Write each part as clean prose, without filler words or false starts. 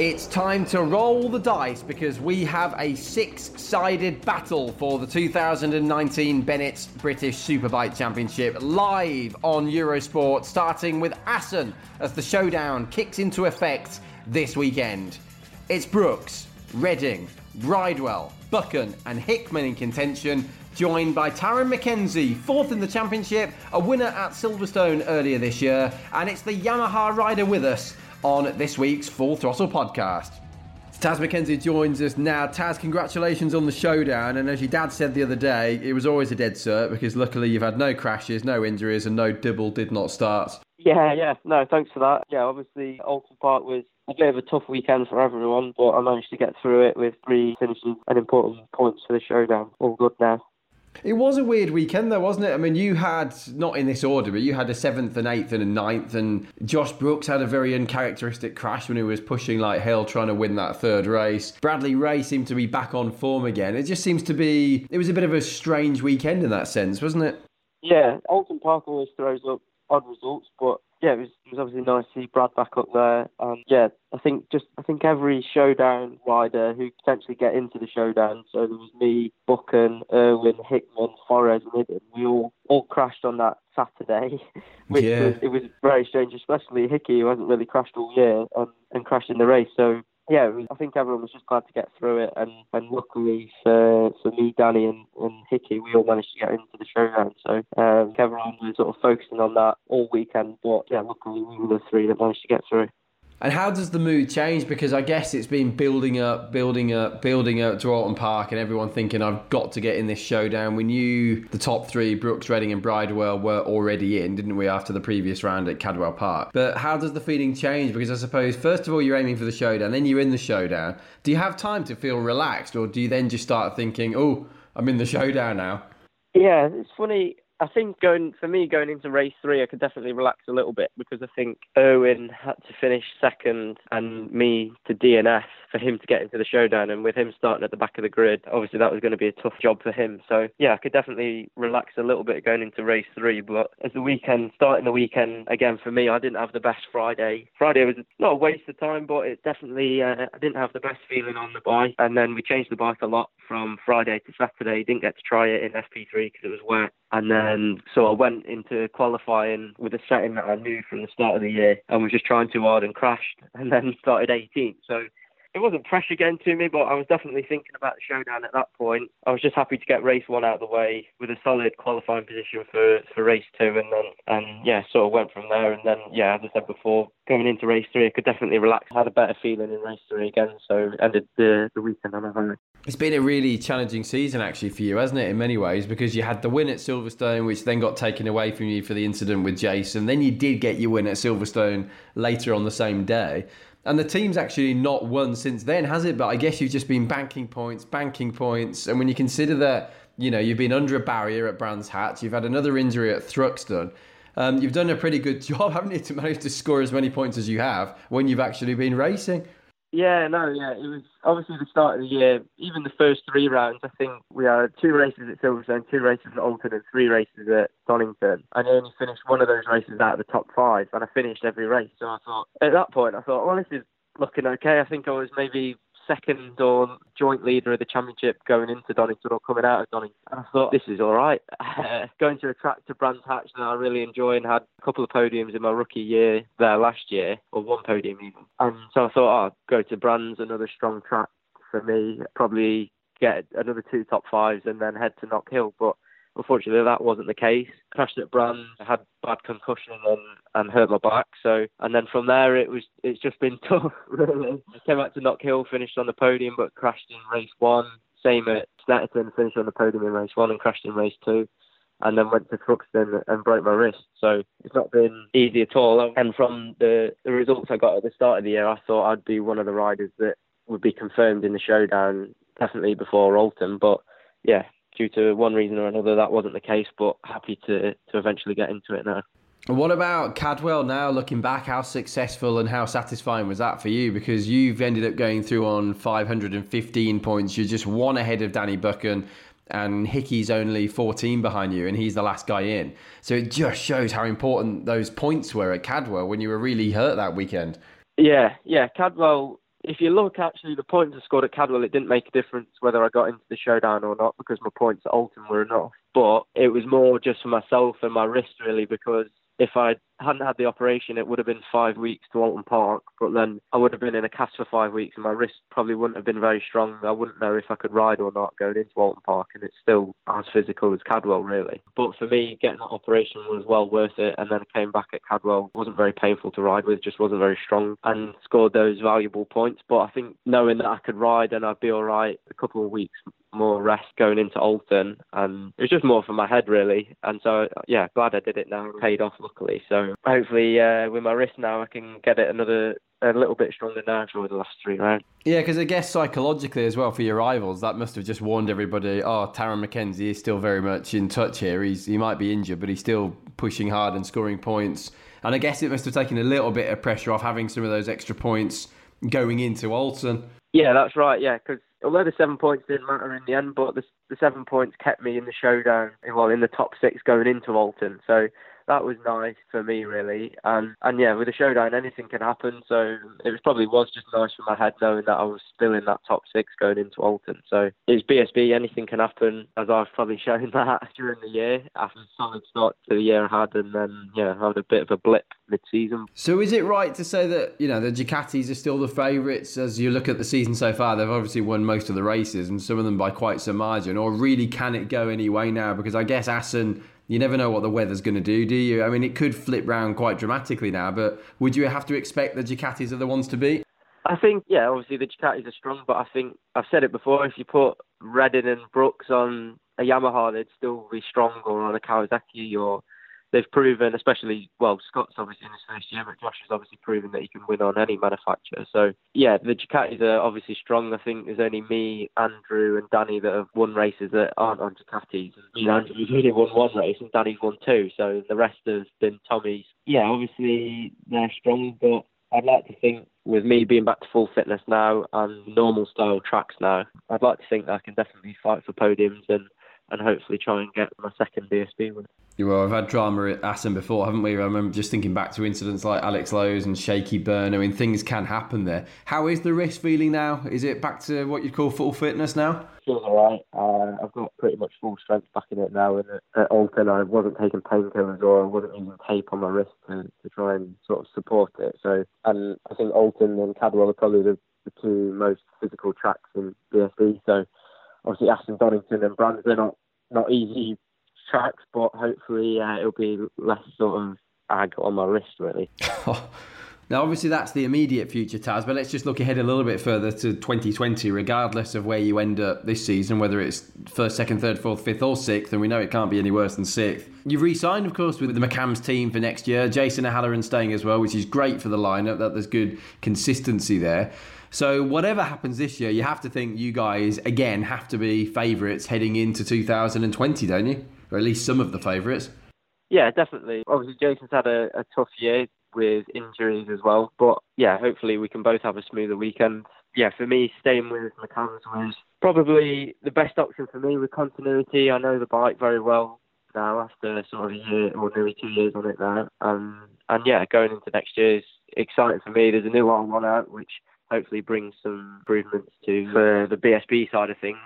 It's time to roll the dice because we have a six-sided battle for the 2019 Bennett's British Superbike Championship live on Eurosport, starting with Assen as the showdown kicks into effect this weekend. It's Brooks, Redding, Bridewell, Buchan and Hickman in contention, joined by Tarran MacKenzie, fourth in the championship, a winner at Silverstone earlier this year, and it's the Yamaha rider with us on this week's Full Throttle podcast. Taz McKenzie joins us now. Taz, congratulations on the showdown. And as your dad said the other day, it was always a dead cert because luckily you've had no crashes, no injuries and no dibble did not start. Yeah. No, thanks for that. Yeah, obviously Oulton Park was a bit of a tough weekend for everyone, but I managed to get through it with 3 finishing and important points for the showdown. All good now. It was a weird weekend though, wasn't it? I mean, you had, not in this order, but you had a 7th and 8th and a 9th, and Josh Brooks had a very uncharacteristic crash when he was pushing like hell trying to win that third race. Bradley Ray seemed to be back on form again. It just seems to be, it was a bit of a strange weekend in that sense, wasn't it? Yeah, Oulton Park always throws up odd results, but yeah, it was obviously nice to see Brad back up there. And yeah, I think every showdown rider who potentially get into the showdown, so there was me, Buchan, Irwin, Hickman, Forrest, Redding, we all crashed on that Saturday, which was very strange, especially Hickey, who hasn't really crashed all year and crashed in the race. So yeah, I think everyone was just glad to get through it, and luckily for me, Danny and Hickey, we all managed to get into the showdown, so everyone was sort of focusing on that all weekend, but yeah, luckily we were the 3 that managed to get through. And how does the mood change? Because I guess it's been building up to Oulton Park and everyone thinking, I've got to get in this showdown. We knew the top 3, Brooks, Redding and Bridewell, were already in, didn't we, after the previous round at Cadwell Park? But how does the feeling change? Because I suppose, first of all, you're aiming for the showdown, then you're in the showdown. Do you have time to feel relaxed, or do you then just start thinking, oh, I'm in the showdown now? Yeah, it's funny. I think going into race 3, I could definitely relax a little bit because I think Irwin had to finish 2nd and me to DNF for him to get into the showdown. And with him starting at the back of the grid, obviously that was going to be a tough job for him. So yeah, I could definitely relax a little bit going into race 3. But as starting the weekend again for me, I didn't have the best Friday. Friday was not a waste of time, but it definitely I didn't have the best feeling on the bike. And then we changed the bike a lot from Friday to Saturday. Didn't get to try it in FP3 because it was wet. And then, so I went into qualifying with a setting that I knew from the start of the year and was just trying too hard and crashed, and then started 18th. So it wasn't pressure getting to me, but I was definitely thinking about the showdown at that point. I was just happy to get race 1 out of the way with a solid qualifying position for race 2, and then sort of went from there. And then, yeah, as I said before, going into race 3, I could definitely relax. I had a better feeling in race 3 again, so ended the weekend on a high. It's been a really challenging season, actually, for you, hasn't it, in many ways? Because you had the win at Silverstone, which then got taken away from you for the incident with Jason. Then you did get your win at Silverstone later on the same day. And the team's actually not won since then, has it? But I guess you've just been banking points. And when you consider that, you know, you've been under a barrier at Brands Hatch, you've had another injury at Thruxton, you've done a pretty good job, haven't you, to manage to score as many points as you have when you've actually been racing? It was obviously the start of the year. Even the first three rounds, I think we had 2 races at Silverstone, 2 races at Oulton and 3 races at Donington. I only finished one of those races out of the top 5, and I finished every race. So I thought, at that point, well, this is looking okay. I think I was maybe second or joint leader of the championship going into Donington or coming out of Donington. And I thought, this is all right. Going to a track to Brands Hatch that I really enjoy, and had a couple of podiums in my rookie year there last year, or one podium even. And so I thought, I'll go to Brands, another strong track for me, probably get another 2 top 5s and then head to Knock Hill. But unfortunately, that wasn't the case. Crashed at Brands, had bad concussion and hurt my back. So, and then from there, it's just been tough, really. I came out to Knock Hill, finished on the podium, but crashed in race 1. Same at Snetterton, finished on the podium in race 1 and crashed in race 2. And then went to Crookston and broke my wrist. So it's not been easy at all. And from the results I got at the start of the year, I thought I'd be one of the riders that would be confirmed in the showdown, definitely before Oulton. But yeah, due to one reason or another, that wasn't the case, but happy to eventually get into it now. What about Cadwell now, looking back? How successful and how satisfying was that for you? Because you've ended up going through on 515 points. You're just one ahead of Danny Buchan, and Hickey's only 14 behind you, and he's the last guy in. So it just shows how important those points were at Cadwell when you were really hurt that weekend. Yeah, Cadwell... If you look, actually, the points I scored at Cadwell, it didn't make a difference whether I got into the showdown or not, because my points at Oulton were enough. But it was more just for myself and my wrist, really, because if I hadn't had the operation, it would have been 5 weeks to Oulton Park, but then I would have been in a cast for 5 weeks, and my wrist probably wouldn't have been very strong. I wouldn't know if I could ride or not going into Oulton Park, and it's still as physical as Cadwell, really. But for me, getting that operation was well worth it, and then I came back at Cadwell. It wasn't very painful to ride with, just wasn't very strong, and scored those valuable points. But I think knowing that I could ride and I'd be all right, a couple of weeks more rest going into Oulton, and it was just more for my head, really. And so, yeah, glad I did it now. It paid off, luckily, so hopefully with my wrist now I can get it a little bit stronger now for the last 3 rounds. Yeah, because I guess psychologically as well for your rivals, that must have just warned everybody, Tarran MacKenzie is still very much in touch here. He might be injured, but he's still pushing hard and scoring points. And I guess it must have taken a little bit of pressure off having some of those extra points going into Oulton. Yeah, that's right, yeah, because although the 7 points didn't matter in the end, but the 7 points kept me in the showdown, well, in the top 6 going into Oulton. So that was nice for me, really. And yeah, with a showdown, anything can happen. So it was just nice for my head knowing that I was still in that top 6 going into Oulton. So it's BSB, anything can happen, as I've probably shown that during the year, after a solid start to the year I had, and then, yeah, I had a bit of a blip mid-season. So is it right to say that, you know, the Ducatis are still the favourites as you look at the season so far? They've obviously won most of the races, and some of them by quite some margin. Or really, can it go any way now? Because I guess Assen, you never know what the weather's going to do you? I mean, it could flip round quite dramatically now, but would you have to expect the Ducatis are the ones to beat? I think, yeah, obviously the Ducatis are strong, but I think, I've said it before, if you put Redding and Brooks on a Yamaha, they'd still be strong, or on a Kawasaki, or they've proven, especially, well, Scott's obviously in his first year, but Josh has obviously proven that he can win on any manufacturer. So, yeah, the Ducatis are obviously strong. I think there's only me, Andrew and Danny that have won races that aren't on Ducatis. Me and Andrew's only won 1 race and Danny's won 2. So the rest has been Tommy's. Yeah, obviously they're strong, but I'd like to think with me being back to full fitness now and normal style tracks now, I'd like to think that I can definitely fight for podiums and hopefully try and get my second BSB win. Well, I've had drama at Assen before, haven't we? I remember just thinking back to incidents like Alex Lowes and shaky burn. I mean, things can happen there. How is the wrist feeling now? Is it back to what you'd call full fitness now? Feels all right. I've got pretty much full strength back in it now. And at Oulton, I wasn't taking painkillers, or I wasn't using tape on my wrist to try and sort of support it. So, and I think Oulton and Cadwell are probably the 2 most physical tracks in BSB. So obviously Aston, Donington and Brands, they're not easy tracks, but hopefully it'll be less sort of ag on my wrist, really. Now, obviously that's the immediate future, Taz, but let's just look ahead a little bit further to 2020, regardless of where you end up this season, whether it's 1st, 2nd, 3rd, 4th, 5th or 6th, and we know it can't be any worse than 6th. You've re-signed, of course, with the McAMS team for next year, Jason O'Halloran staying as well, which is great for the lineup, that there's good consistency there. So whatever happens this year, you have to think you guys, again, have to be favourites heading into 2020, don't you? Or at least some of the favourites. Yeah, definitely. Obviously, Jason's had a tough year with injuries as well. But yeah, hopefully we can both have a smoother weekend. Yeah, for me, staying with McAMS was probably the best option for me with continuity. I know the bike very well now after sort of a year or nearly 2 years on it now. And yeah, going into next year's exciting for me. There's a new R1 out, which hopefully brings some improvements to the BSB side of things.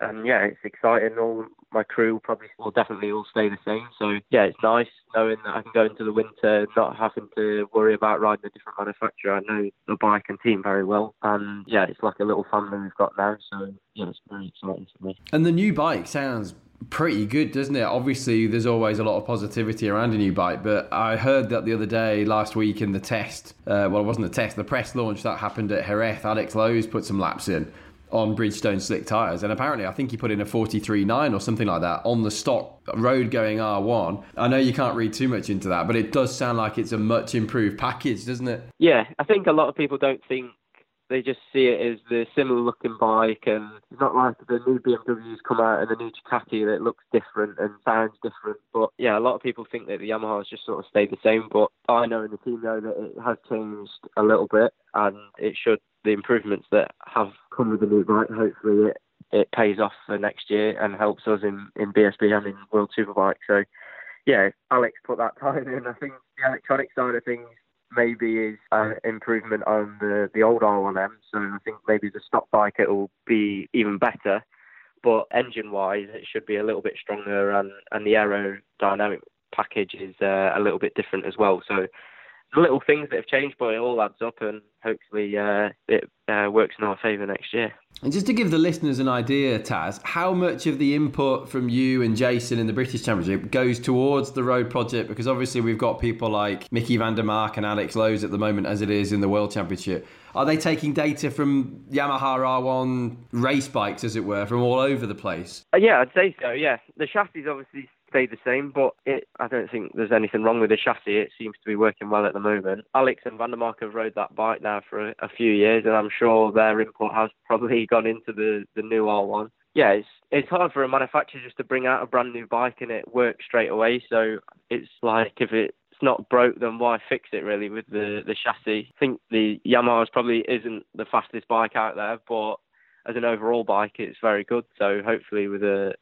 And yeah, it's exciting. All my crew will definitely all stay the same. So yeah, it's nice knowing that I can go into the winter not having to worry about riding a different manufacturer. I know the bike and team very well, and yeah, it's like a little family we've got now. So yeah, it's very exciting for me. And the new bike sounds pretty good, doesn't it? Obviously, there's always a lot of positivity around a new bike, but I heard that the other day, last week in the test, well, it wasn't a test, the press launch that happened at Jerez, Alex Lowes put some laps in on Bridgestone slick tyres, and apparently I think he put in a 43.9 or something like that on the stock road going R1. I know you can't read too much into that, but it does sound like it's a much improved package, doesn't it? Yeah, I think a lot of people don't think, they just see it as the similar looking bike, and it's not like the new BMW's come out and the new Ducati that looks different and sounds different. But yeah, a lot of people think that the Yamaha's just sort of stayed the same, but I know in the team though that it has changed a little bit, and it should, the improvements that have come with the new bike, hopefully it pays off for next year and helps us in BSB and in World Superbike. So yeah, Alex put that time in. I think the electronic side of things maybe is an improvement on the old R1M, so I think maybe the stock bike it will be even better, but engine-wise it should be a little bit stronger, and the aerodynamic package is a little bit different as well. So little things that have changed, but it all adds up, and hopefully it works in our favour next year. And just to give the listeners an idea, Taz, how much of the input from you and Jason in the British Championship goes towards the road project? Because obviously we've got people like Mickey van der Mark and Alex Lowes at the moment, as it is in the World Championship. Are they taking data from Yamaha R1 race bikes, as it were, from all over the place? Yeah, I'd say so, yeah. The chassis obviously stayed the same, but I don't think there's anything wrong with the chassis. It seems to be working well at the moment. Alex and van der Mark have rode that bike now for a few years, and I'm sure their input has probably gone into the new R1. Yeah, it's hard for a manufacturer just to bring out a brand new bike and it works straight away, so it's like if it's not broke, then why fix it really with the chassis? I think the Yamaha probably isn't the fastest bike out there, but as an overall bike, it's very good. So hopefully with the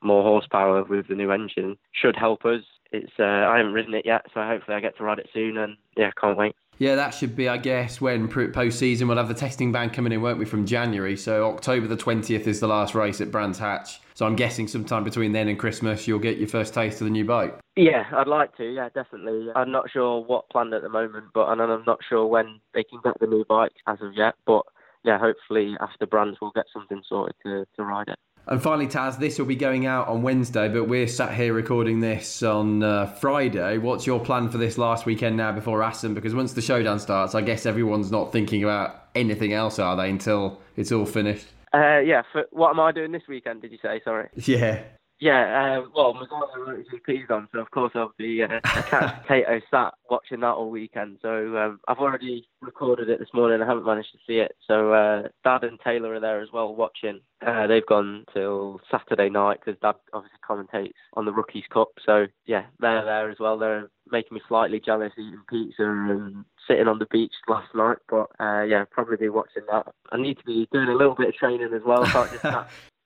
more horsepower with the new engine should help us. It's I haven't ridden it yet, so hopefully I get to ride it soon, and yeah, can't wait. Yeah, that should be, I guess, when post-season we'll have the testing ban coming in, won't we, from January. So October the 20th is the last race at Brands Hatch. So I'm guessing sometime between then and Christmas you'll get your first taste of the new bike. Yeah, I'd like to, yeah, definitely. I'm not sure what planned at the moment, and I'm not sure when they can get the new bike as of yet, but yeah, hopefully after Brands we'll get something sorted to ride it. And finally, Taz, this will be going out on Wednesday, but we're sat here recording this on Friday. What's your plan for this last weekend now before Assen? Because once the showdown starts, I guess everyone's not thinking about anything else, are they, until it's all finished? Yeah, what am I doing this weekend, did you say? Sorry. Yeah. Yeah, well, my MotoGP's on, so of course I'll be a cat potato sat watching that all weekend. So I've already recorded it this morning. I haven't managed to see it. So Dad and Taylor are there as well watching. They've gone till Saturday night because Dad obviously commentates on the Rookies Cup. So yeah, they're there as well. They're making me slightly jealous eating pizza and sitting on the beach last night, but yeah, probably be watching that. I need to be doing a little bit of training as well. Can't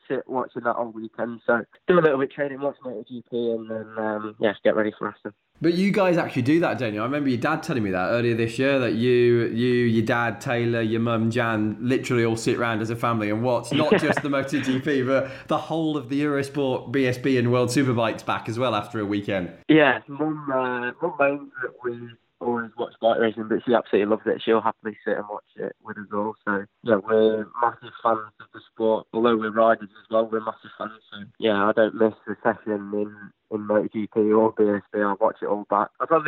just watching that all weekend, so do a little bit of training, watch MotoGP, and then yeah, get ready for Aston. But you guys actually do that, don't you? I remember your dad telling me that earlier this year, that you, your dad, Taylor, your mum, Jan, literally all sit around as a family and watch not just the MotoGP, but the whole of the Eurosport, BSB and World Superbikes back as well after a weekend. Yeah, mum owns that we always watch bike racing, but she absolutely loves it. She'll happily sit and watch it with us all. So yeah, we're massive fans of the sport. Although we're riders as well, we're massive fans. So yeah, I don't miss the session in MotoGP or BSB. I'll watch it all back. If I've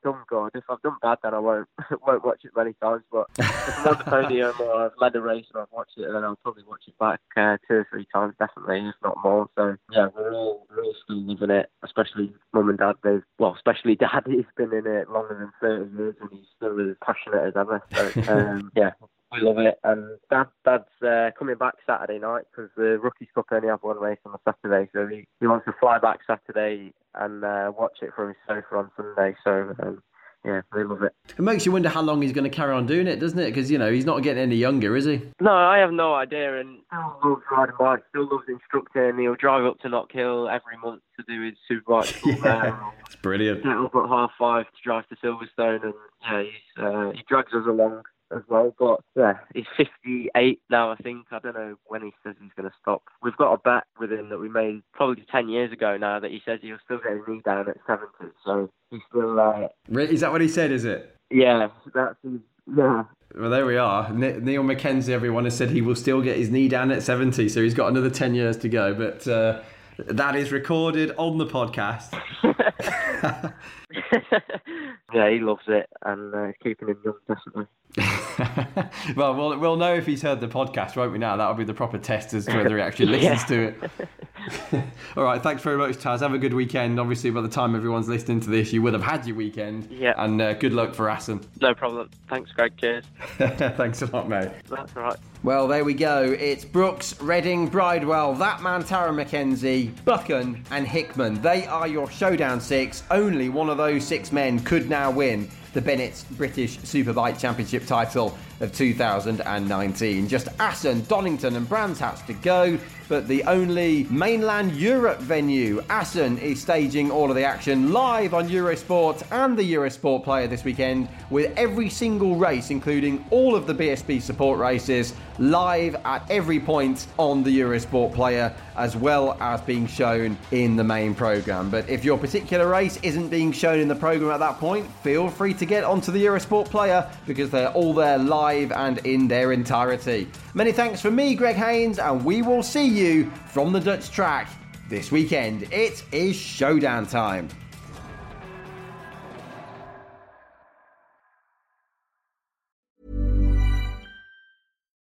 done good, if I've done bad, then I won't watch it many times. But if I'm on the podium or I've led a race and I've watched it, then I'll probably watch it back 2 or 3 times, definitely, if not more. So yeah, we're all still living it, especially Mum and Dad. Especially Dad, he's been in it longer than 30 years and he's still as passionate as ever. So yeah, We love it. And Dad's coming back Saturday night because the Rookies Cup only have one race on a Saturday. So he wants to fly back Saturday and watch it from his sofa on Sunday. So, yeah, we love it. It makes you wonder how long he's going to carry on doing it, doesn't it? Because, you know, he's not getting any younger, is he? No, I have no idea. And still loves riding bikes, still loves instructing. He'll drive up to Knock Hill every month to do his superbike. Yeah, it's brilliant. Set up at 5:30 to drive to Silverstone. And, yeah, he drags us along as well, but yeah, he's 58 now, I think. I don't know when he says he's going to stop. We've got a bet with him that we made probably 10 years ago now that he says he'll still get his knee down at 70, so he's still like... Is that what he said, is it? Yeah, that's his... Yeah. Well, there we are. Neil McKenzie, everyone, has said he will still get his knee down at 70, so he's got another 10 years to go, but that is recorded on the podcast. Yeah, he loves it, and keeping him young, definitely. Well, we'll know if he's heard the podcast, won't we? Now that'll be the proper test as to whether he actually listens to it. All right, thanks very much, Taz. Have a good weekend. Obviously, by the time everyone's listening to this, you will have had your weekend. Yeah. And good luck for Assen. No problem. Thanks, Greg. Cheers. Thanks a lot, mate. That's all right. Well, there we go. It's Brooks, Redding, Bridewell, that man Tarran MacKenzie, Buchan, and Hickman. They are your showdown six. Only one of those six men could now win the Bennett's British Superbike Championship title of 2019. Just Assen, Donington and Brands Hatch to go, but the only mainland Europe venue, Assen, is staging all of the action live on Eurosport and the Eurosport Player this weekend, with every single race, including all of the BSB support races, live at every point on the Eurosport Player, as well as being shown in the main programme. But if your particular race isn't being shown in the programme at that point, feel free to get onto the Eurosport Player, because they're all there live and in their entirety. Many thanks from me, Greg Haynes, and we will see you from the Dutch track this weekend. It is showdown time.